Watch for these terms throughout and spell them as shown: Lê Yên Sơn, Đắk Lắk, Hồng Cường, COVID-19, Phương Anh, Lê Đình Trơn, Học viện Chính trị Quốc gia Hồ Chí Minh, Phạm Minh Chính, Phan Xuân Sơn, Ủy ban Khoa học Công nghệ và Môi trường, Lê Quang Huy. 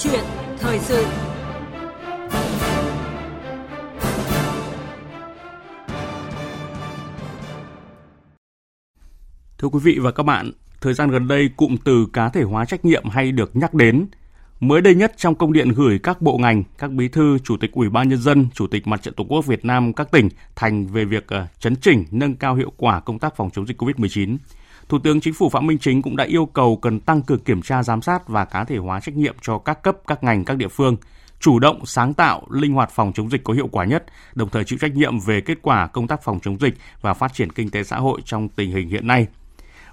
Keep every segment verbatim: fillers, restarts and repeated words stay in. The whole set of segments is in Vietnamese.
chuyện thời sự. Thưa quý vị và các bạn, thời gian gần đây cụm từ cá thể hóa trách nhiệm hay được nhắc đến. Mới đây nhất trong công điện gửi các bộ ngành, các bí thư, chủ tịch Ủy ban Nhân dân, chủ tịch Mặt trận Tổ quốc Việt Nam các tỉnh, thành về việc chấn chỉnh, nâng cao hiệu quả công tác phòng chống dịch covid mười chín, Thủ tướng Chính phủ Phạm Minh Chính cũng đã yêu cầu cần tăng cường kiểm tra giám sát và cá thể hóa trách nhiệm cho các cấp, các ngành, các địa phương, chủ động, sáng tạo, linh hoạt phòng chống dịch có hiệu quả nhất, đồng thời chịu trách nhiệm về kết quả công tác phòng chống dịch và phát triển kinh tế xã hội trong tình hình hiện nay.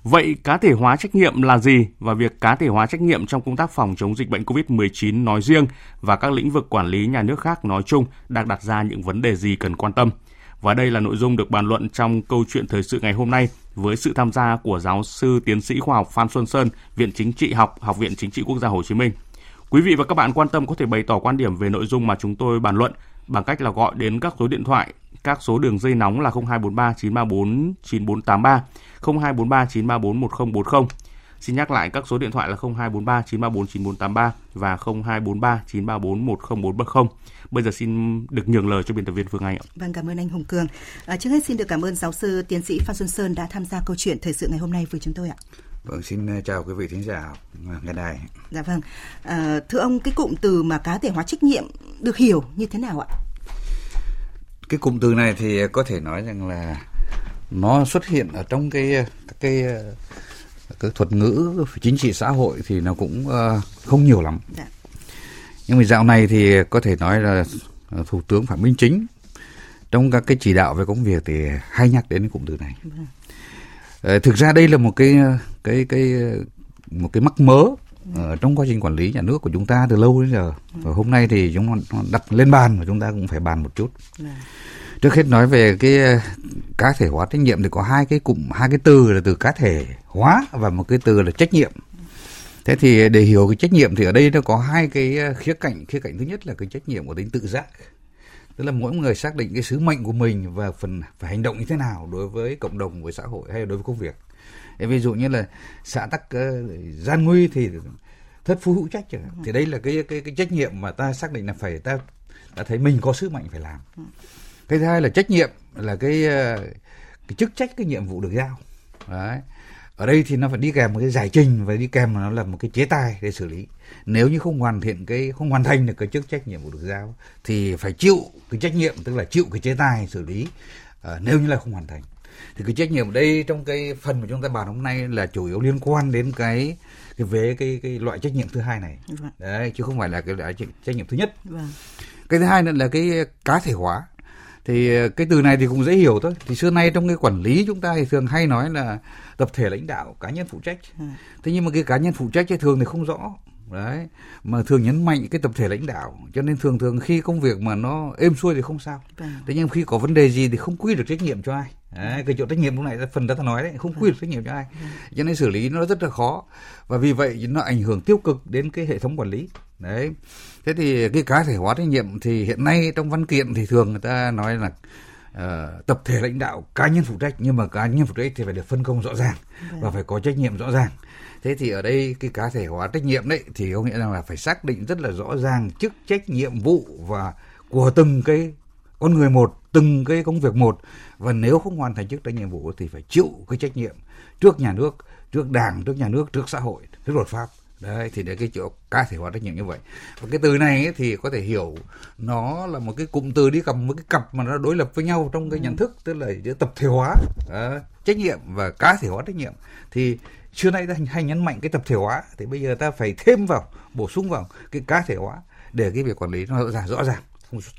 Vậy cá thể hóa trách nhiệm là gì và việc cá thể hóa trách nhiệm trong công tác phòng chống dịch bệnh covid mười chín nói riêng và các lĩnh vực quản lý nhà nước khác nói chung đang đặt ra những vấn đề gì cần quan tâm? Và đây là nội dung được bàn luận trong câu chuyện thời sự ngày hôm nay với sự tham gia của giáo sư tiến sĩ khoa học Phan Xuân Sơn, Viện Chính trị học, Học viện Chính trị Quốc gia Hồ Chí Minh. Quý vị và các bạn quan tâm có thể bày tỏ quan điểm về nội dung mà chúng tôi bàn luận bằng cách là gọi đến các số điện thoại, các số đường dây nóng là không hai bốn ba chín ba bốn chín bốn tám ba, không hai bốn ba chín ba bốn một không bốn không. Xin nhắc lại các số điện thoại là không hai bốn ba chín ba bốn chín bốn tám ba và không hai bốn ba chín ba bốn một không bốn không. Bây giờ xin được nhường lời cho biên tập viên Phương Anh ạ. Vâng, cảm ơn anh Hồng Cường. À, trước hết xin được cảm ơn giáo sư tiến sĩ Phan Xuân Sơn đã tham gia câu chuyện thời sự ngày hôm nay với chúng tôi ạ. Vâng, xin chào quý vị thính giả ngày nay. Dạ vâng. À, thưa ông, cái cụm từ mà cá thể hóa trách nhiệm được hiểu như thế nào ạ? Cái cụm từ này thì có thể nói rằng là nó xuất hiện ở trong cái cái cái thuật ngữ chính trị xã hội thì nó cũng không nhiều lắm. Dạ. Nhưng mà dạo này thì có thể nói là Thủ tướng Phạm Minh Chính trong các cái chỉ đạo về công việc thì hay nhắc đến cụm từ này. Dạ. Thực ra đây là một cái cái cái một cái mắc mớ ở trong quá trình quản lý nhà nước của chúng ta từ lâu đến giờ. Và hôm nay thì chúng ta đặt lên bàn và chúng ta cũng phải bàn một chút. Trước hết nói về cái cá thể hóa trách nhiệm thì có hai cái cụm, hai cái từ là từ cá thể hóa và một cái từ là trách nhiệm. Thế thì để hiểu cái trách nhiệm thì ở đây nó có hai cái khía cạnh. Khía cạnh thứ nhất là cái trách nhiệm của tính tự giác. Tức là mỗi người xác định cái sứ mệnh của mình và phần phải hành động như thế nào đối với cộng đồng, với xã hội hay đối với công việc. Ví dụ như là xã tắc uh, gian nguy thì thất phu hữu trách. Thì đây là cái, cái, cái trách nhiệm mà ta xác định là phải ta, ta thấy mình có sứ mệnh phải làm. Cái thứ hai là trách nhiệm là cái, cái chức trách, cái nhiệm vụ được giao. Đấy. Ở đây thì nó phải đi kèm một cái giải trình và đi kèm nó là một cái chế tài để xử lý. Nếu như không hoàn thiện cái không hoàn thành được cái chức trách nhiệm vụ được giao thì phải chịu cái trách nhiệm, tức là chịu cái chế tài xử lý à, nếu như là không hoàn thành. Thì cái trách nhiệm ở đây trong cái phần mà chúng ta bàn hôm nay là chủ yếu liên quan đến cái cái về cái cái loại trách nhiệm thứ hai này. Đấy, chứ không phải là cái loại trách nhiệm thứ nhất. Cái thứ hai nữa là cái cá thể hóa. Thì cái từ này thì cũng dễ hiểu thôi. Thì xưa nay trong cái quản lý chúng ta thì thường hay nói là tập thể lãnh đạo, cá nhân phụ trách. Thế nhưng mà cái cá nhân phụ trách thì thường thì không rõ. Đấy, mà thường nhấn mạnh cái tập thể lãnh đạo. Cho nên thường thường khi công việc mà nó êm xuôi thì không sao. Thế nhưng khi có vấn đề gì thì không quy được trách nhiệm cho ai. Đấy, cái chỗ trách nhiệm lúc này phần đã ta nói đấy, không quy được trách nhiệm cho ai. Cho nên xử lý nó rất là khó. Và vì vậy nó ảnh hưởng tiêu cực đến cái hệ thống quản lý. Đấy. Thế thì cái cá thể hóa trách nhiệm thì hiện nay trong văn kiện thì thường người ta nói là uh, tập thể lãnh đạo, cá nhân phụ trách, nhưng mà cá nhân phụ trách thì phải được phân công rõ ràng và phải có trách nhiệm rõ ràng. Thế thì ở đây cái cá thể hóa trách nhiệm đấy thì có nghĩa là phải xác định rất là rõ ràng chức trách, nhiệm vụ và của từng cái con người một, từng cái công việc một, và nếu không hoàn thành chức trách nhiệm vụ thì phải chịu cái trách nhiệm trước nhà nước, trước đảng, trước nhà nước, trước xã hội, trước luật pháp. Đấy, thì đấy cái chỗ cá thể hóa trách nhiệm như vậy. Và cái từ này ấy, thì có thể hiểu nó là một cái cụm từ đi cầm một cái cặp mà nó đối lập với nhau trong cái nhận thức, tức là tập thể hóa uh, trách nhiệm và cá thể hóa trách nhiệm. Thì xưa nay ta hay nhấn mạnh cái tập thể hóa, thì bây giờ ta phải thêm vào, bổ sung vào cái cá thể hóa để cái việc quản lý nó rõ ràng,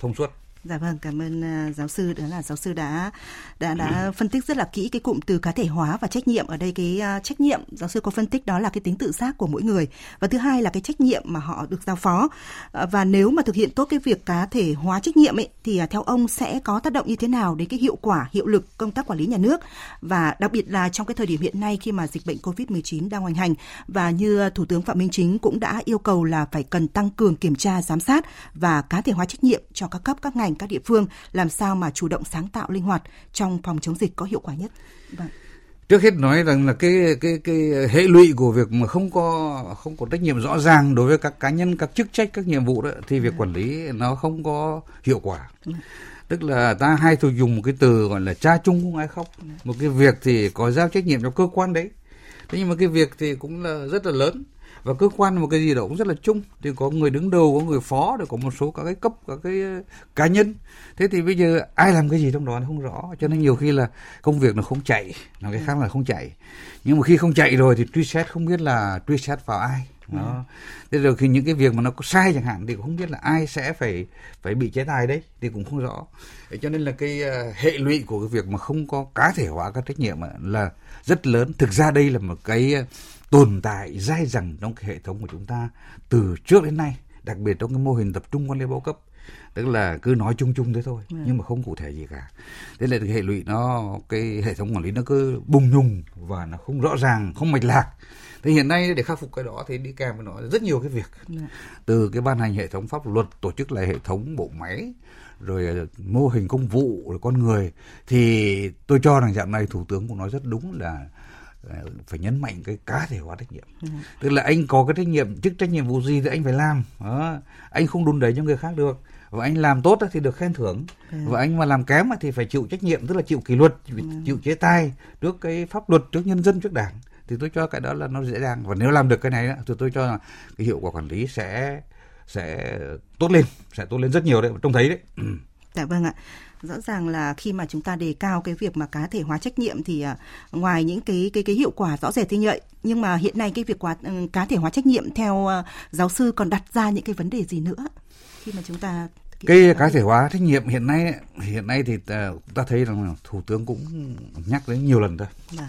thông suốt. Dạ vâng, cảm ơn uh, giáo sư. Đó là giáo sư đã đã đã ừ. phân tích rất là kỹ cái cụm từ cá thể hóa và trách nhiệm. Ở đây cái uh, trách nhiệm giáo sư có phân tích đó là cái tính tự giác của mỗi người, và thứ hai là cái trách nhiệm mà họ được giao phó. Uh, và nếu mà thực hiện tốt cái việc cá thể hóa trách nhiệm ấy, thì uh, theo ông sẽ có tác động như thế nào đến cái hiệu quả, hiệu lực công tác quản lý nhà nước, và đặc biệt là trong cái thời điểm hiện nay khi mà dịch bệnh covid mười chín đang hoành hành, và như uh, Thủ tướng Phạm Minh Chính cũng đã yêu cầu là phải cần tăng cường kiểm tra, giám sát và cá thể hóa trách nhiệm cho các cấp, các ngành, các địa phương, làm sao mà chủ động, sáng tạo, linh hoạt trong phòng chống dịch có hiệu quả nhất. Vâng. Trước hết nói rằng là cái cái cái hệ lụy của việc mà không có không có trách nhiệm rõ ràng đối với các cá nhân, các chức trách, các nhiệm vụ đó thì việc quản lý nó không có hiệu quả. Tức là ta hay thường dùng một cái từ gọi là cha chung không ai khóc. Một cái việc thì có giao trách nhiệm cho cơ quan đấy. Thế nhưng mà cái việc thì cũng là rất là lớn. Và cơ quan một cái gì đó cũng rất là chung, thì có người đứng đầu, có người phó, rồi có một số các cái cấp, các cái cá nhân. Thế thì bây giờ ai làm cái gì trong đó nó không rõ, cho nên nhiều khi là công việc nó không chạy, nó cái khác là không chạy. Nhưng mà khi không chạy rồi thì truy xét không biết là truy xét vào ai. Đó. Thế rồi khi những cái việc mà nó có sai chẳng hạn thì cũng không biết là ai sẽ phải phải bị chế tài đấy, thì cũng không rõ. Thế cho nên là cái hệ lụy của cái việc mà không có cá thể hóa các trách nhiệm là rất lớn. Thực ra đây là một cái tồn tại dai dẳng trong cái hệ thống của chúng ta từ trước đến nay, đặc biệt trong cái mô hình tập trung quan liêu bao cấp, tức là cứ nói chung chung thế thôi, ừ. nhưng mà không cụ thể gì cả. Thế là cái hệ lụy nó, cái hệ thống quản lý nó cứ bùng nhùng và nó không rõ ràng, không mạch lạc. Thế hiện nay để khắc phục cái đó thì đi kèm với nó rất nhiều cái việc, ừ. từ cái ban hành hệ thống pháp luật, tổ chức lại hệ thống bộ máy, rồi mô hình công vụ, rồi con người. Thì tôi cho rằng dạo này thủ tướng cũng nói rất đúng là phải nhấn mạnh cái cá thể hóa trách nhiệm, ừ. tức là anh có cái trách nhiệm, chức trách nhiệm vụ gì thì anh phải làm, đó. Anh không đùn đẩy cho người khác được, và anh làm tốt thì được khen thưởng, ừ. và anh mà làm kém thì phải chịu trách nhiệm, tức là chịu kỷ luật, ừ. chịu chế tài trước cái pháp luật, trước nhân dân, trước đảng. Thì tôi cho cái đó là nó dễ dàng, và nếu làm được cái này thì tôi cho là cái hiệu quả quản lý sẽ sẽ tốt lên, sẽ tốt lên rất nhiều đấy, trông thấy đấy. Dạ vâng ạ. Rõ ràng là khi mà chúng ta đề cao cái việc mà cá thể hóa trách nhiệm thì ngoài những cái cái cái hiệu quả rõ rệt thì như vậy, nhưng mà hiện nay cái việc quá, cá thể hóa trách nhiệm theo giáo sư còn đặt ra những cái vấn đề gì nữa khi mà chúng ta cái cá thể hóa trách nhiệm hiện nay hiện nay thì ta, ta thấy rằng thủ tướng cũng nhắc đến nhiều lần thôi. Vâng.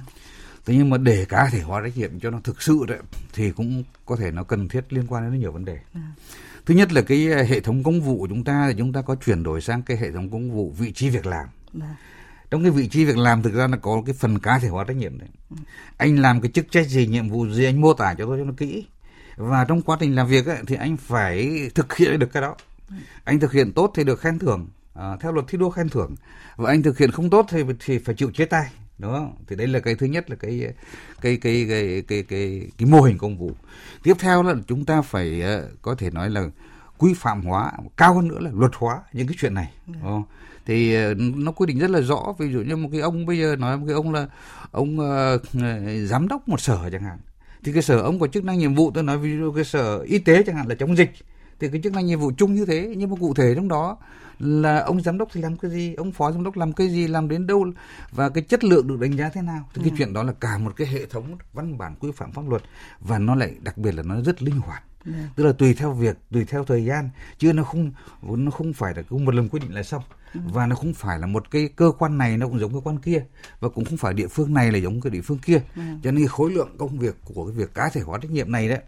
Thế nhưng mà để cá thể hóa trách nhiệm cho nó thực sự đấy thì cũng có thể nó cần thiết liên quan đến nhiều vấn đề. Vâng. Thứ nhất là cái hệ thống công vụ của chúng ta, chúng ta có chuyển đổi sang cái hệ thống công vụ vị trí việc làm. Bà. Trong cái vị trí việc làm thực ra là có cái phần cá thể hóa trách nhiệm đấy. Ừ. Anh làm cái chức trách gì, nhiệm vụ gì anh mô tả cho tôi cho nó kỹ. Và trong quá trình làm việc ấy, thì anh phải thực hiện được cái đó. Ừ. Anh thực hiện tốt thì được khen thưởng, à, theo luật thi đua khen thưởng. Và anh thực hiện không tốt thì, thì phải chịu chế tài. Đó, thì đấy là cái thứ nhất là cái cái cái cái cái cái cái mô hình công vụ. Tiếp theo là chúng ta phải có thể nói là quy phạm hóa, cao hơn nữa là luật hóa những cái chuyện này. Đó. Thì nó quy định rất là rõ, ví dụ như một cái ông bây giờ nói một cái ông là ông uh, giám đốc một sở chẳng hạn. Thì cái sở ông có chức năng nhiệm vụ, tôi nói ví dụ cái sở y tế chẳng hạn là chống dịch. Thì cái chức năng nhiệm vụ chung như thế, nhưng mà cụ thể trong đó là ông giám đốc thì làm cái gì, ông phó giám đốc làm cái gì, làm đến đâu và cái chất lượng được đánh giá thế nào. Thì ừ. cái chuyện đó là cả một cái hệ thống văn bản quy phạm pháp luật, và nó lại đặc biệt là nó rất linh hoạt. Ừ. Tức là tùy theo việc, tùy theo thời gian, chứ nó không nó không phải là cứ một lần quy định là xong. Ừ. Và nó không phải là một cái cơ quan này nó cũng giống cơ quan kia, và cũng không phải địa phương này là giống cái địa phương kia. Ừ. Cho nên khối lượng công việc của cái việc cá thể hóa trách nhiệm này đấy,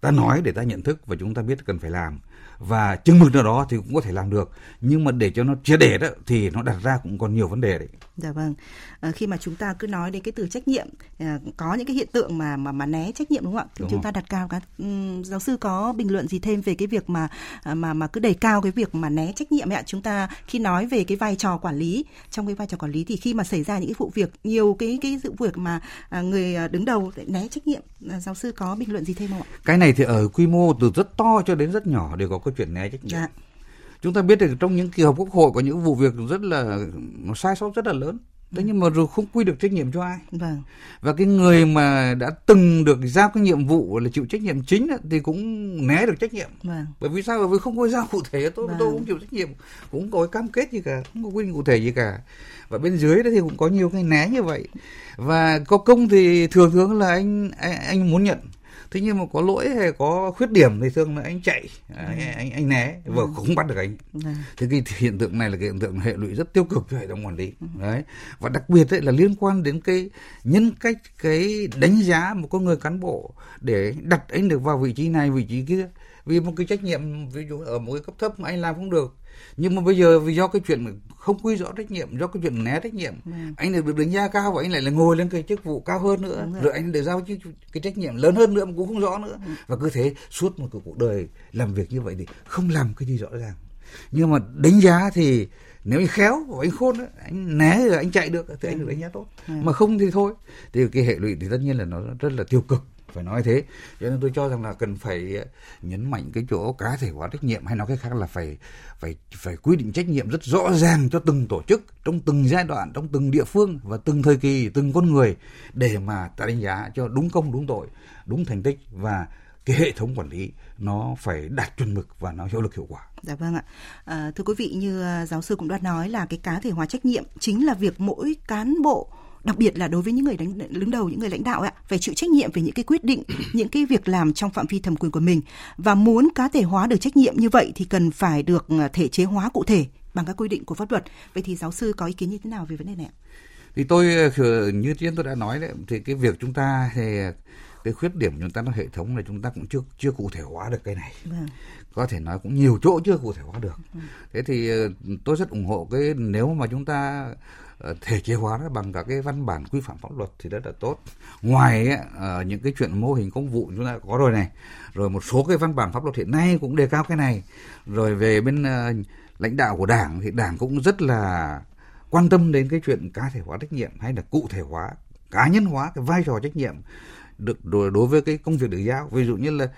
ta nói để ta nhận thức và chúng ta biết cần phải làm, và chừng mực nào đó thì cũng có thể làm được, nhưng mà để cho nó triệt để đó thì nó đặt ra cũng còn nhiều vấn đề đấy. Dạ vâng. À, khi mà chúng ta cứ nói đến cái từ trách nhiệm, à, có những cái hiện tượng mà mà mà né trách nhiệm đúng không ạ? Thì chúng ta đặt cao các um, giáo sư có bình luận gì thêm về cái việc mà mà mà cứ đẩy cao cái việc mà né trách nhiệm ạ? Chúng ta khi nói về cái vai trò quản lý, trong cái vai trò quản lý thì khi mà xảy ra những cái vụ việc, nhiều cái cái sự việc mà à, người đứng đầu né trách nhiệm, à, giáo sư có bình luận gì thêm không ạ? Cái này thì ở quy mô từ rất to cho đến rất nhỏ đều có câu chuyện né trách nhiệm. Dạ. Chúng ta biết được trong những kỳ họp quốc hội có những vụ việc rất là nó sai sót rất là lớn. Thế nhưng mà rồi không quy được trách nhiệm cho ai. Vâng. Và cái người mà đã từng được giao cái nhiệm vụ là chịu trách nhiệm chính thì cũng né được trách nhiệm. Vâng. Bởi vì sao? Bởi vì không có giao cụ thể, tôi vâng. tôi cũng chịu trách nhiệm, cũng có cam kết gì cả, không có quy định cụ thể gì cả. Và bên dưới đó thì cũng có nhiều cái né như vậy. Và có công thì thường thường là anh anh, anh muốn nhận. Thế nhưng mà có lỗi hay có khuyết điểm thì thường là anh chạy, à, anh anh né và không bắt được anh. Thế cái hiện tượng này là cái hiện tượng hệ lụy rất tiêu cực cho hệ thống quản lý. Đấy. Và đặc biệt ấy là liên quan đến cái nhân cách, cái đánh giá một con người cán bộ để đặt anh được vào vị trí này, vị trí kia. Vì một cái trách nhiệm ví dụ ở một cái cấp thấp mà anh làm không được, nhưng mà bây giờ vì do cái chuyện không quy rõ trách nhiệm, do cái chuyện né trách nhiệm, ừ. anh được đánh giá cao và anh lại là ngồi lên cái chức vụ cao hơn nữa, rồi. rồi anh được giao cái trách nhiệm lớn hơn nữa mà cũng không rõ nữa, ừ. và cứ thế suốt một cuộc đời làm việc như vậy thì không làm cái gì rõ ràng. Nhưng mà đánh giá thì Nếu anh khéo, anh khôn, anh né rồi anh chạy được thì anh được đánh giá tốt. À. Mà không thì thôi. Thì cái hệ lụy thì tất nhiên là nó rất là tiêu cực, phải nói thế. Cho nên tôi cho rằng là cần phải nhấn mạnh cái chỗ cá thể hóa trách nhiệm, hay nói cái khác là phải phải phải quy định trách nhiệm rất rõ ràng cho từng tổ chức, trong từng giai đoạn, trong từng địa phương và từng thời kỳ, từng con người, để mà ta đánh giá cho đúng công, đúng tội, đúng thành tích, và cái hệ thống quản lý nó phải đạt chuẩn mực và nó hiệu lực hiệu quả. Dạ vâng ạ. À, thưa quý vị, như giáo sư cũng đã nói là cái cá thể hóa trách nhiệm chính là việc mỗi cán bộ, đặc biệt là đối với những người đánh, đứng đầu, những người lãnh đạo ạ, phải chịu trách nhiệm về những cái quyết định, những cái việc làm trong phạm vi thẩm quyền của mình. Và muốn cá thể hóa được trách nhiệm như vậy thì cần phải được thể chế hóa cụ thể bằng các quy định của pháp luật. Vậy thì giáo sư có ý kiến như thế nào về vấn đề này ạ? Thì tôi, như tôi đã nói đấy, thì cái việc chúng ta thì cái khuyết điểm của chúng ta trong hệ thống là chúng ta cũng chưa chưa cụ thể hóa được cái này. Vâng. Có thể nói cũng nhiều chỗ chưa cụ thể hóa được. Vâng. Thế thì tôi rất ủng hộ cái nếu mà chúng ta thể chế hóa nó bằng cả cái văn bản quy phạm pháp luật thì rất là tốt. Ngoài ấy, à, những cái chuyện mô hình công vụ chúng ta có rồi này, rồi một số cái văn bản pháp luật hiện nay cũng đề cao cái này. Rồi về bên à, lãnh đạo của Đảng thì Đảng cũng rất là quan tâm đến cái chuyện cá thể hóa trách nhiệm, hay là cụ thể hóa, cá nhân hóa cái vai trò trách nhiệm được đối với cái công việc được giao. Ví dụ như là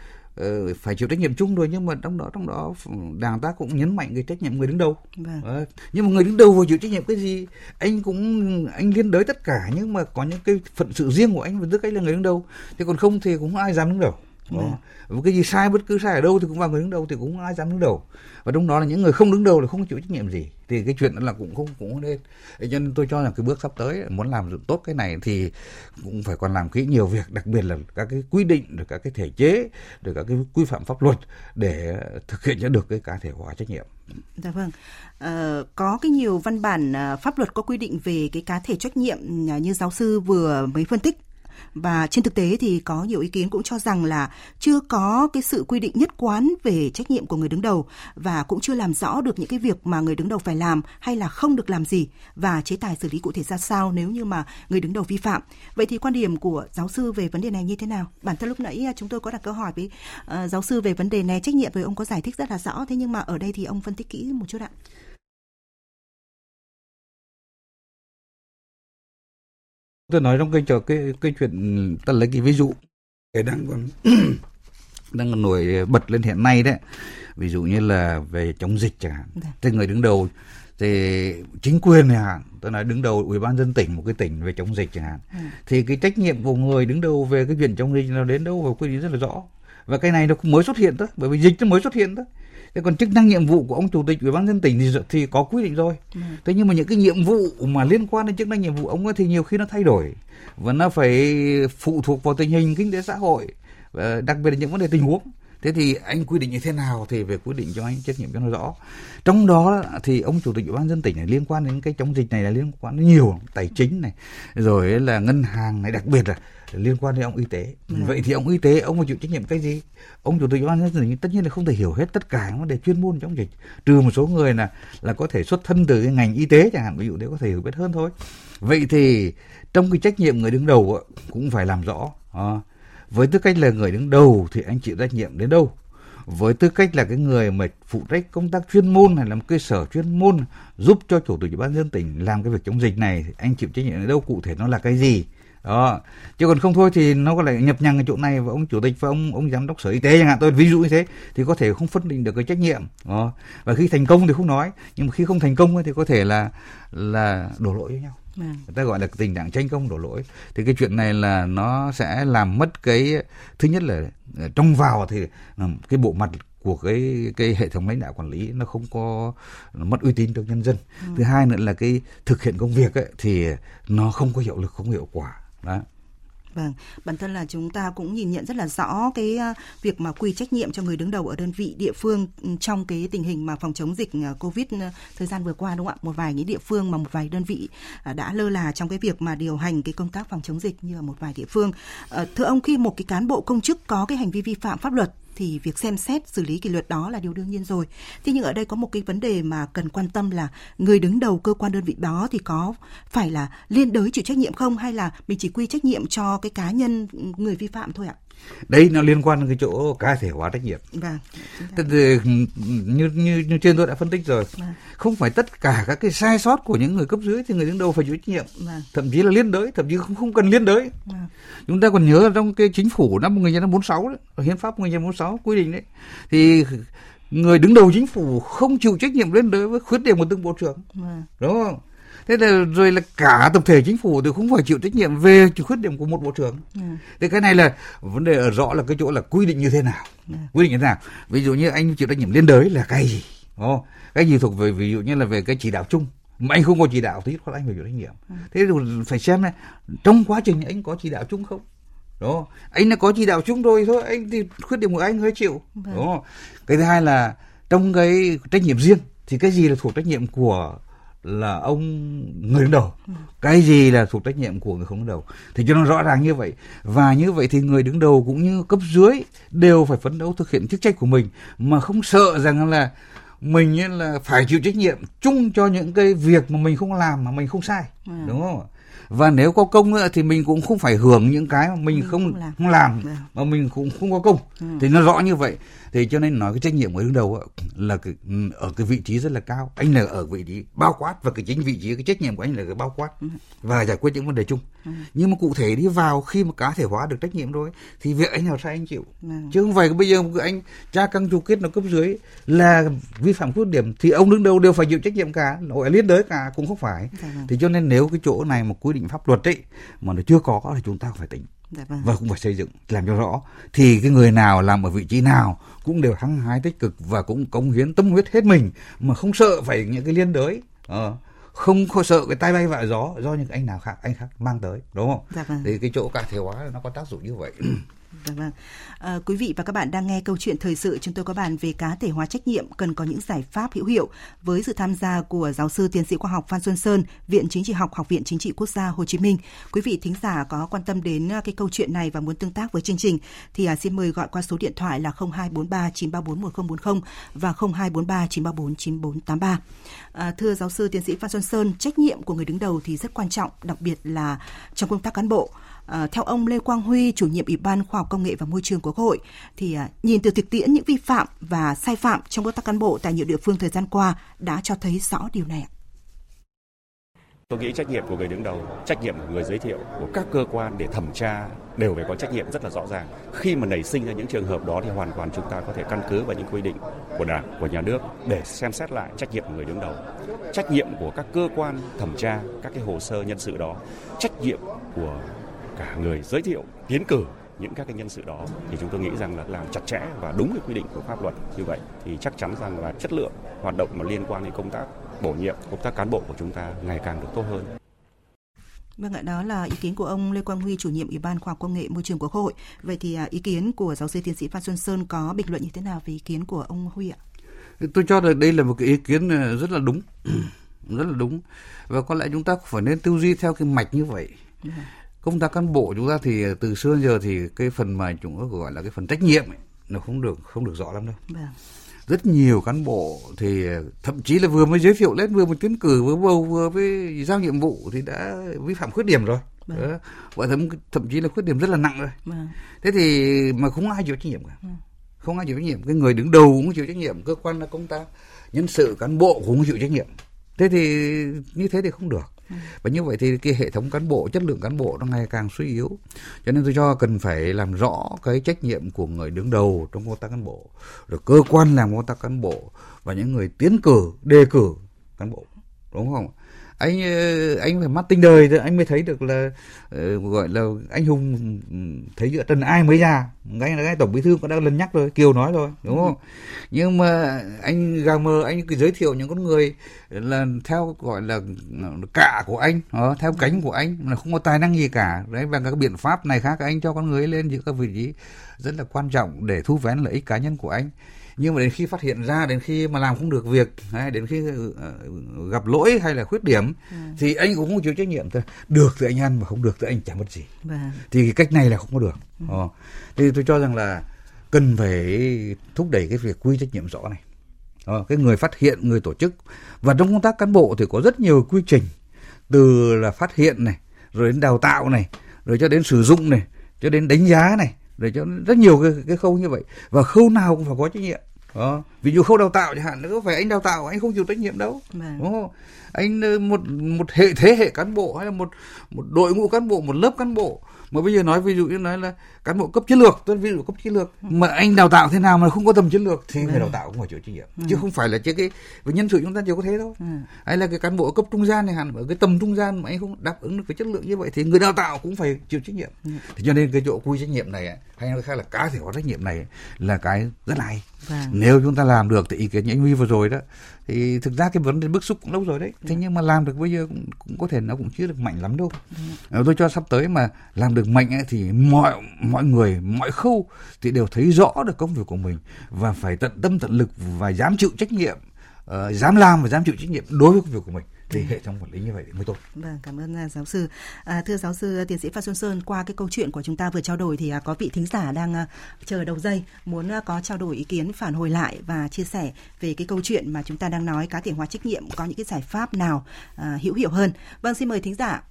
uh, phải chịu trách nhiệm chung rồi, nhưng mà trong đó trong đó Đảng ta cũng nhấn mạnh cái trách nhiệm người đứng đầu. Vâng. Uh, nhưng mà người đứng đầu vừa chịu trách nhiệm cái gì, anh cũng anh liên đới tất cả, nhưng mà có những cái phận sự riêng của anh với tư cách là người đứng đầu, thì còn không thì cũng không ai dám đứng đầu. Vâng. Cái gì sai, bất cứ sai ở đâu thì cũng vào người đứng đầu, thì cũng không ai dám đứng đầu. Và trong đó là những người không đứng đầu là không chịu trách nhiệm gì, thì cái chuyện đó là cũng không cũng nên. Cho nên tôi cho rằng cái bước sắp tới muốn làm tốt cái này thì cũng phải còn làm kỹ nhiều việc, đặc biệt là các cái quy định, rồi các cái thể chế, rồi các cái quy phạm pháp luật để thực hiện cho được cái cá thể hóa trách nhiệm. Dạ vâng. À, có cái nhiều văn bản pháp luật có quy định về cái cá thể trách nhiệm như giáo sư vừa mới phân tích. Và trên thực tế thì có nhiều ý kiến cũng cho rằng là chưa có cái sự quy định nhất quán về trách nhiệm của người đứng đầu, và cũng chưa làm rõ được những cái việc mà người đứng đầu phải làm hay là không được làm gì, và chế tài xử lý cụ thể ra sao nếu như mà người đứng đầu vi phạm. Vậy thì quan điểm của giáo sư về vấn đề này như thế nào? Bản thân lúc nãy chúng tôi có đặt câu hỏi với uh, giáo sư về vấn đề này, trách nhiệm rồi ông có giải thích rất là rõ, thế nhưng mà ở đây thì ông phân tích kỹ một chút ạ. Tôi nói trong cái trò cái cái chuyện ta lấy cái ví dụ cái đang còn đang còn nổi bật lên hiện nay đấy, ví dụ như là về chống dịch chẳng hạn, thì người đứng đầu thì chính quyền chẳng hạn, tôi nói đứng đầu ủy ban dân tỉnh một cái tỉnh về chống dịch chẳng hạn, ừ. thì cái trách nhiệm của người đứng đầu về cái chuyện chống dịch nó đến đâu và quy định rất là rõ, và cái này nó mới xuất hiện thôi, bởi vì dịch nó mới xuất hiện thôi. Thế còn chức năng nhiệm vụ của ông chủ tịch ủy ban nhân dân tỉnh thì thì có quy định rồi. Ừ. Thế nhưng mà những cái nhiệm vụ mà liên quan đến chức năng nhiệm vụ ông ấy thì nhiều khi nó thay đổi, và nó phải phụ thuộc vào tình hình kinh tế xã hội, và đặc biệt là những vấn đề tình huống. Thế thì anh quy định như thế nào thì về quy định cho anh trách nhiệm cho nó rõ. Trong đó thì ông chủ tịch ủy ban nhân dân tỉnh này liên quan đến cái chống dịch này là liên quan đến nhiều, tài chính này, rồi là ngân hàng này, đặc biệt là liên quan đến ông y tế. Ừ. Vậy thì ông y tế ông phải chịu trách nhiệm cái gì? Ông chủ tịch ủy ban nhân dân tỉnh tất nhiên là không thể hiểu hết tất cả vấn đề chuyên môn chống dịch, trừ một số người là là có thể xuất thân từ cái ngành y tế chẳng hạn, ví dụ đấy có thể hiểu biết hơn thôi. Vậy thì trong cái trách nhiệm người đứng đầu cũng phải làm rõ. À, với tư cách là người đứng đầu thì anh chịu trách nhiệm đến đâu? Với tư cách là cái người mà phụ trách công tác chuyên môn hay làm cơ sở chuyên môn giúp cho chủ tịch ủy ban nhân dân tỉnh làm cái việc chống dịch này, thì anh chịu trách nhiệm đến đâu, cụ thể nó là cái gì? Đó. Chứ còn không thôi thì nó có lại nhập nhằng ở chỗ này, và ông chủ tịch và ông ông giám đốc sở y tế chẳng hạn, tôi ví dụ như thế, thì có thể không phân định được cái trách nhiệm. Đó. Và khi thành công thì không nói, nhưng mà khi không thành công thì có thể là là đổ lỗi với nhau. À. Người ta gọi là tình trạng tranh công đổ lỗi. Thì cái chuyện này là nó sẽ làm mất cái, thứ nhất là trong vào thì cái bộ mặt của cái cái hệ thống lãnh đạo quản lý nó không có, nó mất uy tín trong nhân dân. À. Thứ hai nữa là cái thực hiện công việc ấy, thì nó không có hiệu lực, không hiệu quả. Đó. Vâng, bản thân là chúng ta cũng nhìn nhận rất là rõ cái việc mà quy trách nhiệm cho người đứng đầu ở đơn vị địa phương trong cái tình hình mà phòng chống dịch Covid thời gian vừa qua, đúng không ạ? Một vài những địa phương mà một vài đơn vị đã lơ là trong cái việc mà điều hành cái công tác phòng chống dịch như ở một vài địa phương. Thưa ông, khi một cái cán bộ công chức có cái hành vi vi phạm pháp luật thì việc xem xét xử lý kỷ luật đó là điều đương nhiên rồi. Thế nhưng ở đây có một cái vấn đề mà cần quan tâm là người đứng đầu cơ quan đơn vị đó thì có phải là liên đới chịu trách nhiệm không, hay là mình chỉ quy trách nhiệm cho cái cá nhân người vi phạm thôi ạ? Đấy, nó liên quan đến cái chỗ cá thể hóa trách nhiệm. Vâng. Như, như, như trên tôi đã phân tích rồi. Vâng. Không phải tất cả các cái sai sót của những người cấp dưới thì người đứng đầu phải chịu trách nhiệm. Vâng. Thậm chí là liên đới, thậm chí không, không cần liên đới. Vâng. Chúng ta còn nhớ trong cái chính phủ năm một nghìn chín trăm bốn mươi sáu, đấy, hiến pháp một nghìn chín trăm bốn mươi sáu quy định đấy, thì người đứng đầu chính phủ không chịu trách nhiệm liên đới với khuyết điểm của từng bộ trưởng. Vâng. Đúng không? Thế là rồi là cả tập thể chính phủ thì cũng phải chịu trách nhiệm về khuyết điểm của một bộ trưởng. Ừ. Thế cái này là vấn đề ở rõ là cái chỗ là quy định như thế nào. Ừ. Quy định như thế nào? Ví dụ như anh chịu trách nhiệm liên đới là cái gì? Ồ, oh, cái gì thuộc về ví dụ như là về cái chỉ đạo chung. Mà anh không có chỉ đạo thì anh phải chịu trách nhiệm. Ừ. Thế rồi phải xem này, trong quá trình anh có chỉ đạo chung không? Đó, anh đã có chỉ đạo chung rồi thôi, anh thì khuyết điểm của anh hơi chịu. Ừ. Đó. Cái thứ hai là trong cái trách nhiệm riêng thì cái gì là thuộc trách nhiệm của là ông người đứng đầu, cái gì là thuộc trách nhiệm của người không đứng đầu, thì cho nó rõ ràng như vậy. Và như vậy thì người đứng đầu cũng như cấp dưới đều phải phấn đấu thực hiện chức trách của mình mà không sợ rằng là mình là phải chịu trách nhiệm chung cho những cái việc mà mình không làm, mà mình không sai. À. Đúng không? Và nếu có công thì mình cũng không phải hưởng những cái mà mình, mình không, không làm, không làm ừ. mà mình cũng không có công. Ừ. Thì nó rõ như vậy. Thì cho nên nói cái trách nhiệm của người đứng đầu là cái, ở cái vị trí rất là cao. Anh là ở vị trí bao quát, và cái chính vị trí, cái trách nhiệm của anh là cái bao quát ừ. và giải quyết những vấn đề chung. Ừ. Nhưng mà cụ thể đi vào khi mà cá thể hóa được trách nhiệm rồi thì việc anh nào sai anh chịu. Ừ. Chứ không phải bây giờ anh tra căng chu kết nó cấp dưới là vi phạm khuyết điểm thì ông đứng đầu đều phải chịu trách nhiệm cả, nội liên đới cả, cũng không phải. Ừ. Thì cho nên nếu cái chỗ này mà quy định pháp luật ấy mà nó chưa có thì chúng ta phải tính. Dạ vâng. Và cũng phải xây dựng làm cho rõ thì cái người nào làm ở vị trí nào cũng đều hăng hái tích cực và cũng cống hiến tâm huyết hết mình mà không sợ phải những cái liên đới, à, không có sợ cái tai bay vạ gió do những anh nào khác anh khác mang tới, đúng không? Dạ vâng. Thì cái chỗ cá thể hóa nó có tác dụng như vậy. Dạ vâng. À, quý vị và các bạn đang nghe câu chuyện thời sự, chúng tôi có bàn về cá thể hóa trách nhiệm cần có những giải pháp hữu hiệu với sự tham gia của giáo sư tiến sĩ khoa học Phan Xuân Sơn, Viện Chính trị học, Học viện Chính trị Quốc gia Hồ Chí Minh. Quý vị thính giả có quan tâm đến cái câu chuyện này và muốn tương tác với chương trình thì à, xin mời gọi qua số điện thoại là không hai bốn ba chín ba bốn một không bốn không và không hai bốn ba chín ba bốn chín bốn tám ba. À, thưa giáo sư tiến sĩ Phan Xuân Sơn, trách nhiệm của người đứng đầu thì rất quan trọng, đặc biệt là trong công tác cán bộ. À, theo ông Lê Quang Huy, chủ nhiệm Ủy ban Khoa học Công nghệ và Môi trường của Quốc hội, thì à, nhìn từ thực tiễn những vi phạm và sai phạm trong công tác cán bộ tại nhiều địa phương thời gian qua đã cho thấy rõ điều này. Tôi nghĩ trách nhiệm của người đứng đầu, trách nhiệm của người giới thiệu, của các cơ quan để thẩm tra đều phải có trách nhiệm rất là rõ ràng. Khi mà nảy sinh ra những trường hợp đó thì hoàn toàn chúng ta có thể căn cứ vào những quy định của Đảng, của nhà nước để xem xét lại trách nhiệm của người đứng đầu, trách nhiệm của các cơ quan thẩm tra các cái hồ sơ nhân sự đó, trách nhiệm của cả người giới thiệu, tiến cử những các cái nhân sự đó, thì chúng tôi nghĩ rằng là làm chặt chẽ và đúng cái quy định của pháp luật như vậy thì chắc chắn rằng là chất lượng hoạt động mà liên quan đến công tác bổ nhiệm, công tác cán bộ của chúng ta ngày càng được tốt hơn. Vâng ạ, đó là ý kiến của ông Lê Quang Huy, chủ nhiệm Ủy ban Khoa học Công nghệ Môi trường của Quốc hội. Vậy thì ý kiến của giáo sư tiến sĩ Phan Xuân Sơn có bình luận như thế nào về ý kiến của ông Huy ạ? Tôi cho rằng đây là một cái ý kiến rất là đúng, rất là đúng, và có lẽ chúng ta phải nên tư duy theo cái mạch như vậy. Công tác cán bộ chúng ta thì từ xưa giờ thì cái phần mà chúng ta gọi là cái phần trách nhiệm ấy, nó không được không được rõ lắm đâu. Vâng. Rất nhiều cán bộ thì thậm chí là vừa mới giới thiệu lên, vừa mới tiến cử, vừa bầu, vừa mới giao nhiệm vụ thì đã vi phạm khuyết điểm rồi. Vâng. Và thậm, thậm chí là khuyết điểm rất là nặng rồi. Vâng. Thế thì mà không ai chịu trách nhiệm cả. Vâng. Không ai chịu trách nhiệm, cái người đứng đầu cũng chịu trách nhiệm, cơ quan là công tác nhân sự cán bộ cũng chịu trách nhiệm. Thế thì như thế thì không được. Và như vậy thì cái hệ thống cán bộ, chất lượng cán bộ nó ngày càng suy yếu. Cho nên tôi cho cần phải làm rõ cái trách nhiệm của người đứng đầu trong công tác cán bộ, rồi cơ quan làm công tác cán bộ và những người tiến cử, đề cử cán bộ, đúng không? Anh anh phải mắt tinh đời thì anh mới thấy được là gọi là anh hùng thấy dựa trần ai mới ra. Ngay là tổng bí thư cũng đã lần nhắc rồi, Kiều nói rồi, đúng không? Nhưng mà anh gà mờ, anh cứ giới thiệu những con người là theo gọi là cạ của anh, đó, theo cánh của anh, là không có tài năng gì cả. Đấy, và các biện pháp này khác anh cho con người lên những các vị trí rất là quan trọng để thu vén lợi ích cá nhân của anh. Nhưng mà đến khi phát hiện ra, đến khi mà làm không được việc, hay đến khi gặp lỗi hay là khuyết điểm à. thì anh cũng không chịu trách nhiệm thôi. Được thì anh ăn, mà không được thì anh chẳng mất gì à. Thì cái cách này là không có được à. Thì tôi cho rằng là cần phải thúc đẩy cái việc quy trách nhiệm rõ này. Đó, cái người phát hiện, người tổ chức. Và trong công tác cán bộ thì có rất nhiều quy trình, từ là phát hiện này, rồi đến đào tạo này, rồi cho đến sử dụng này, cho đến đánh giá này, rồi cho rất nhiều cái, cái khâu như vậy. Và khâu nào cũng phải có trách nhiệm. Đó. Ví dụ khâu đào tạo chẳng hạn, nó có phải anh đào tạo anh không chịu trách nhiệm đâu. Đúng không? Anh một một hệ thế hệ cán bộ hay là một một đội ngũ cán bộ, một lớp cán bộ, mà bây giờ nói ví dụ như nói là cán bộ cấp chiến lược, tôi ví dụ cấp chiến lược mà anh đào tạo thế nào mà không có tầm chiến lược thì người đào tạo cũng phải chịu trách nhiệm. Chứ không phải là chứ cái với nhân sự chúng ta chỉ có thế thôi. Hay là cái cán bộ cấp trung gian này hẳn ở cái tầm trung gian mà anh không đáp ứng được cái chất lượng như vậy thì người đào tạo cũng phải chịu trách nhiệm. Thế cho nên cái chỗ quy trách nhiệm này, hay nói khác là cá thể hóa trách nhiệm này là cái rất hay. Nếu chúng ta làm được thì ý kiến anh Huy vừa rồi đó, thì thực ra cái vấn đề bức xúc cũng lâu rồi đấy. Thế nhưng mà làm được bây giờ cũng, cũng có thể nó cũng chưa được mạnh lắm đâu. Tôi cho sắp tới mà làm được mạnh ấy, thì mọi mọi người, mọi khâu thì đều thấy rõ được công việc của mình và phải tận tâm tận lực và dám chịu trách nhiệm, uh, dám làm và dám chịu trách nhiệm đối với công việc của mình. Thì hệ thống quản lý như vậy mới tốt. Vâng, cảm ơn giáo sư. À, thưa giáo sư tiến sĩ Phan Xuân Sơn, qua cái câu chuyện của chúng ta vừa trao đổi thì à, có vị thính giả đang à, chờ đầu dây muốn à, có trao đổi ý kiến, phản hồi lại và chia sẻ về cái câu chuyện mà chúng ta đang nói cá thể hóa trách nhiệm, có những cái giải pháp nào à, hữu hiệu hơn. Vâng, xin mời thính giả.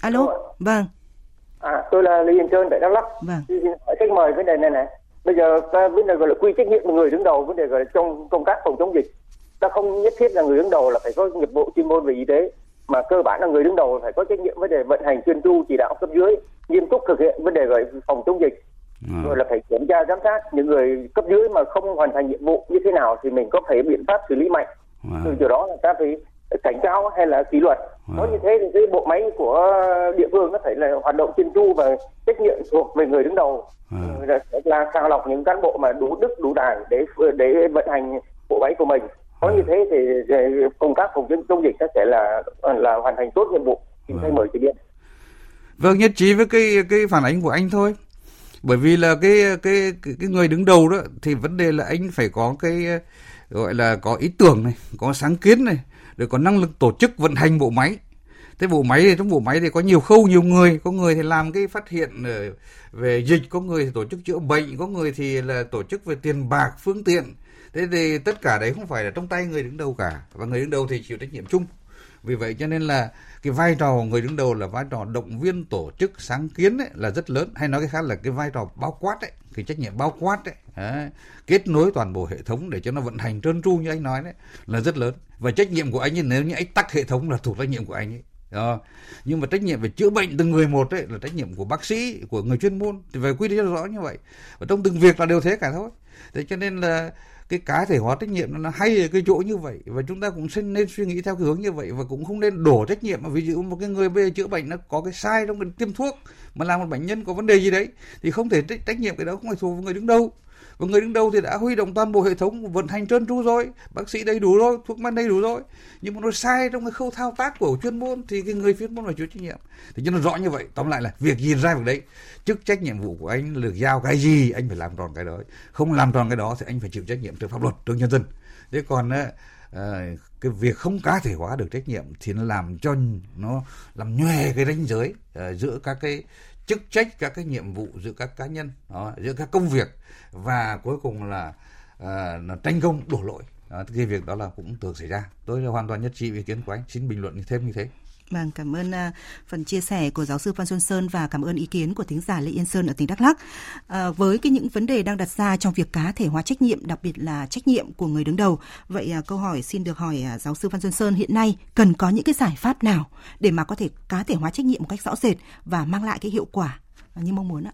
Alo. Vâng. À, tôi là Lê Đình Trơn tại Đắk Lắk. Vâng. Xin mời vấn đề này này. Bây giờ vấn đề gọi là quy trách nhiệm của người đứng đầu, vấn đề gọi là trong công tác phòng chống dịch. Ta không nhất thiết là người đứng đầu là phải có nghiệp vụ chuyên môn về y tế, mà cơ bản là người đứng đầu phải có trách nhiệm vấn đề vận hành chuyên tu chỉ đạo cấp dưới, nghiêm túc thực hiện vấn đề về phòng chống dịch, à. Rồi là phải kiểm tra giám sát những người cấp dưới mà không hoàn thành nhiệm vụ như thế nào thì mình có phải biện pháp xử lý mạnh, à. Từ chỗ đó là ta phải cảnh cáo hay là kỷ luật. À. Nói như thế thì cái bộ máy của địa phương nó phải là hoạt động chuyên tu và trách nhiệm thuộc về người đứng đầu, à. Là sàng lọc những cán bộ mà đủ đức đủ đảng để để vận hành bộ máy của mình. Có như thế thì công tác phòng chống dịch sẽ là là hoàn thành tốt nhiệm vụ. Vâng. Mời chị Điên. Vâng, nhất trí với cái cái phản ánh của anh thôi. Bởi vì là cái cái cái người đứng đầu đó thì vấn đề là anh phải có cái gọi là có ý tưởng này, có sáng kiến này, rồi có năng lực tổ chức vận hành bộ máy. Thế bộ máy thì trong bộ máy thì có nhiều khâu, nhiều người, có người thì làm cái phát hiện về dịch, có người thì tổ chức chữa bệnh, có người thì là tổ chức về tiền bạc, phương tiện. Thế thì tất cả đấy không phải là trong tay người đứng đầu cả, và người đứng đầu thì chịu trách nhiệm chung. Vì vậy cho nên là cái vai trò của người đứng đầu là vai trò động viên, tổ chức, sáng kiến ấy, là rất lớn. Hay nói cái khác là cái vai trò bao quát ấy, cái trách nhiệm bao quát ấy, đấy, kết nối toàn bộ hệ thống để cho nó vận hành trơn tru như anh nói đấy là rất lớn. Và trách nhiệm của anh ấy, nếu như anh tắc hệ thống là thuộc trách nhiệm của anh ấy. Đó. Nhưng mà trách nhiệm về chữa bệnh từng người một ấy, là trách nhiệm của bác sĩ, của người chuyên môn thì phải quy định rõ như vậy. Và trong từng việc là đều thế cả thôi. Thế cho nên là cái cá thể hóa trách nhiệm nó hay ở cái chỗ như vậy, và chúng ta cũng nên suy nghĩ theo cái hướng như vậy, và cũng không nên đổ trách nhiệm. Ví dụ một cái người bây giờ chữa bệnh nó có cái sai trong cái tiêm thuốc mà làm một bệnh nhân có vấn đề gì đấy thì không thể trách, trách nhiệm cái đó không phải thuộc với người đứng đầu. Và người đứng đầu thì đã huy động toàn bộ hệ thống vận hành trơn tru rồi, bác sĩ đầy đủ rồi, thuốc men đầy đủ rồi, nhưng mà nó sai trong cái khâu thao tác của chuyên môn thì cái người chuyên môn phải chịu trách nhiệm. Thì cho nên rõ như vậy. Tóm lại là việc gì ra việc đấy, chức trách nhiệm vụ của anh được giao cái gì anh phải làm tròn cái đó, không làm tròn cái đó thì anh phải chịu trách nhiệm trước pháp luật, trước nhân dân. Thế còn à, cái việc không cá thể hóa được trách nhiệm thì nó làm cho nó làm nhòe cái ranh giới à, giữa các cái chức trách, các cái nhiệm vụ, giữa các cá nhân, đó, giữa các công việc, và cuối cùng là à, nó tranh công đổ lỗi. Đó, cái việc đó là cũng thường xảy ra. Tôi hoàn toàn nhất trí với ý kiến của anh, xin bình luận thêm như thế. Vâng, cảm ơn uh, phần chia sẻ của giáo sư Phan Xuân Sơn và cảm ơn ý kiến của thính giả Lê Yên Sơn ở tỉnh Đắk Lắk. Uh, với cái những vấn đề đang đặt ra trong việc cá thể hóa trách nhiệm, đặc biệt là trách nhiệm của người đứng đầu, vậy uh, câu hỏi xin được hỏi uh, giáo sư Phan Xuân Sơn, hiện nay cần có những cái giải pháp nào để mà có thể cá thể hóa trách nhiệm một cách rõ rệt và mang lại cái hiệu quả như mong muốn ạ?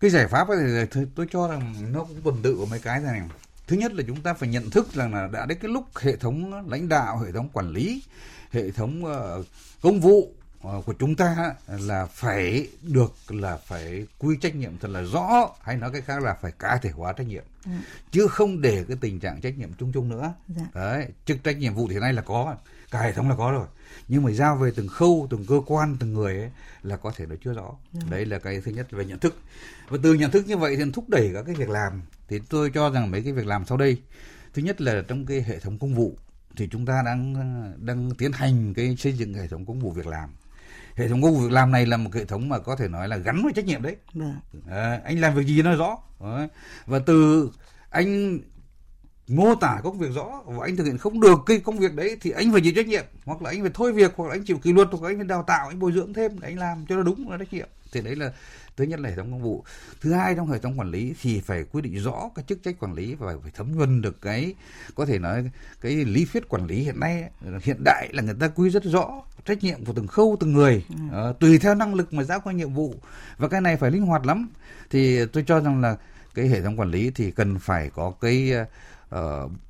Cái giải pháp này tôi cho rằng nó cũng tuần tự của mấy cái này. Thứ nhất là chúng ta phải nhận thức rằng là đã đến cái lúc hệ thống lãnh đạo, hệ thống quản lý, hệ thống công vụ của chúng ta là phải được là phải quy trách nhiệm thật là rõ, hay nói cái khác là phải cá thể hóa trách nhiệm, ừ. chứ không để cái tình trạng trách nhiệm chung chung nữa. Dạ. Đấy, chức trách nhiệm vụ thì nay là có, cả hệ thống là có rồi, nhưng mà giao về từng khâu, từng cơ quan, từng người ấy, là có thể nó chưa rõ. Dạ. Đấy là cái thứ nhất về nhận thức, và từ nhận thức như vậy thì thúc đẩy các cái việc làm. Thì tôi cho rằng mấy cái việc làm sau đây, thứ nhất là trong cái hệ thống công vụ thì chúng ta đang đang tiến hành cái xây dựng hệ thống công vụ việc làm. Hệ thống công cụ việc làm này là một hệ thống mà có thể nói là gắn với trách nhiệm đấy. À, anh làm việc gì nói rõ. À, và từ anh mô tả công việc rõ và anh thực hiện không được cái công việc đấy thì anh phải chịu trách nhiệm, hoặc là anh phải thôi việc, hoặc là anh chịu kỷ luật, hoặc là anh phải đào tạo, anh bồi dưỡng thêm để anh làm cho nó đúng, là trách nhiệm. Thì đấy là thứ nhất là hệ thống công vụ. Thứ hai, trong hệ thống quản lý thì phải quy định rõ cái chức trách quản lý và phải thấm nhuần được cái, có thể nói cái lý thuyết quản lý hiện nay hiện đại là người ta quy rất rõ trách nhiệm của từng khâu từng người, ừ. uh, tùy theo năng lực mà giao qua nhiệm vụ, và cái này phải linh hoạt lắm. Thì tôi cho rằng là cái hệ thống quản lý thì cần phải có cái uh,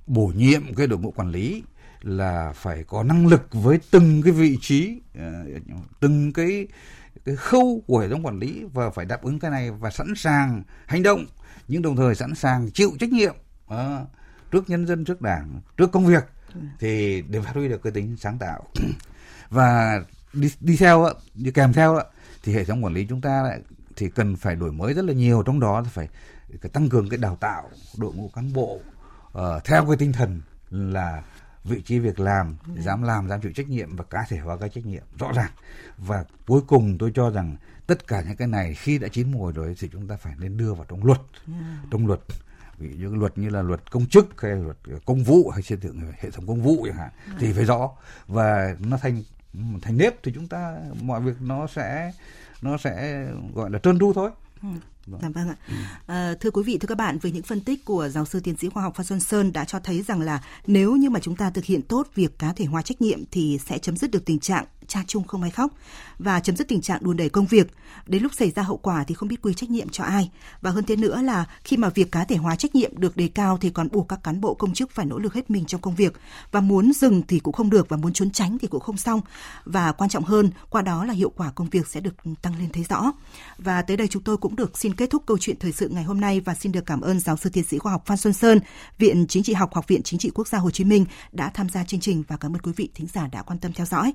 bổ nhiệm cái đội ngũ quản lý là phải có năng lực với từng cái vị trí, uh, từng cái cái khâu của hệ thống quản lý, và phải đáp ứng cái này và sẵn sàng hành động, nhưng đồng thời sẵn sàng chịu trách nhiệm à, trước nhân dân, trước đảng, trước công việc, thì để phát huy được cái tính sáng tạo. Và đi, đi theo đi kèm theo thì hệ thống quản lý chúng ta lại thì cần phải đổi mới rất là nhiều, trong đó phải, phải tăng cường cái đào tạo đội ngũ cán bộ uh, theo cái tinh thần là vị trí việc làm, dám làm, dám chịu trách nhiệm và cá thể hóa cái trách nhiệm rõ ràng. Và cuối cùng tôi cho rằng tất cả những cái này khi đã chín mùi rồi thì chúng ta phải nên đưa vào trong luật, trong luật, ví dụ như luật như là luật công chức hay luật công vụ hay xây dựng hệ thống công vụ chẳng hạn, thì phải rõ và nó thành thành nếp thì chúng ta mọi việc nó sẽ nó sẽ gọi là trơn tru thôi. Dạ, vâng ạ. À, thưa quý vị, thưa các bạn, với những phân tích của giáo sư tiến sĩ khoa học Phan Xuân Sơn đã cho thấy rằng là nếu như mà chúng ta thực hiện tốt việc cá thể hóa trách nhiệm thì sẽ chấm dứt được tình trạng cha chung không ai khóc và chấm dứt tình trạng đùn đẩy công việc. Đến lúc xảy ra hậu quả thì không biết quy trách nhiệm cho ai. Và hơn thế nữa là khi mà việc cá thể hóa trách nhiệm được đề cao thì còn buộc các cán bộ công chức phải nỗ lực hết mình trong công việc, và muốn dừng thì cũng không được và muốn trốn tránh thì cũng không xong. Và quan trọng hơn, qua đó là hiệu quả công việc sẽ được tăng lên thấy rõ. Và tới đây chúng tôi cũng được xin kết thúc câu chuyện thời sự ngày hôm nay, và xin được cảm ơn giáo sư tiến sĩ khoa học Phan Xuân Sơn, Viện Chính trị học, Học viện Chính trị Quốc gia Hồ Chí Minh đã tham gia chương trình, và cảm ơn quý vị thính giả đã quan tâm theo dõi.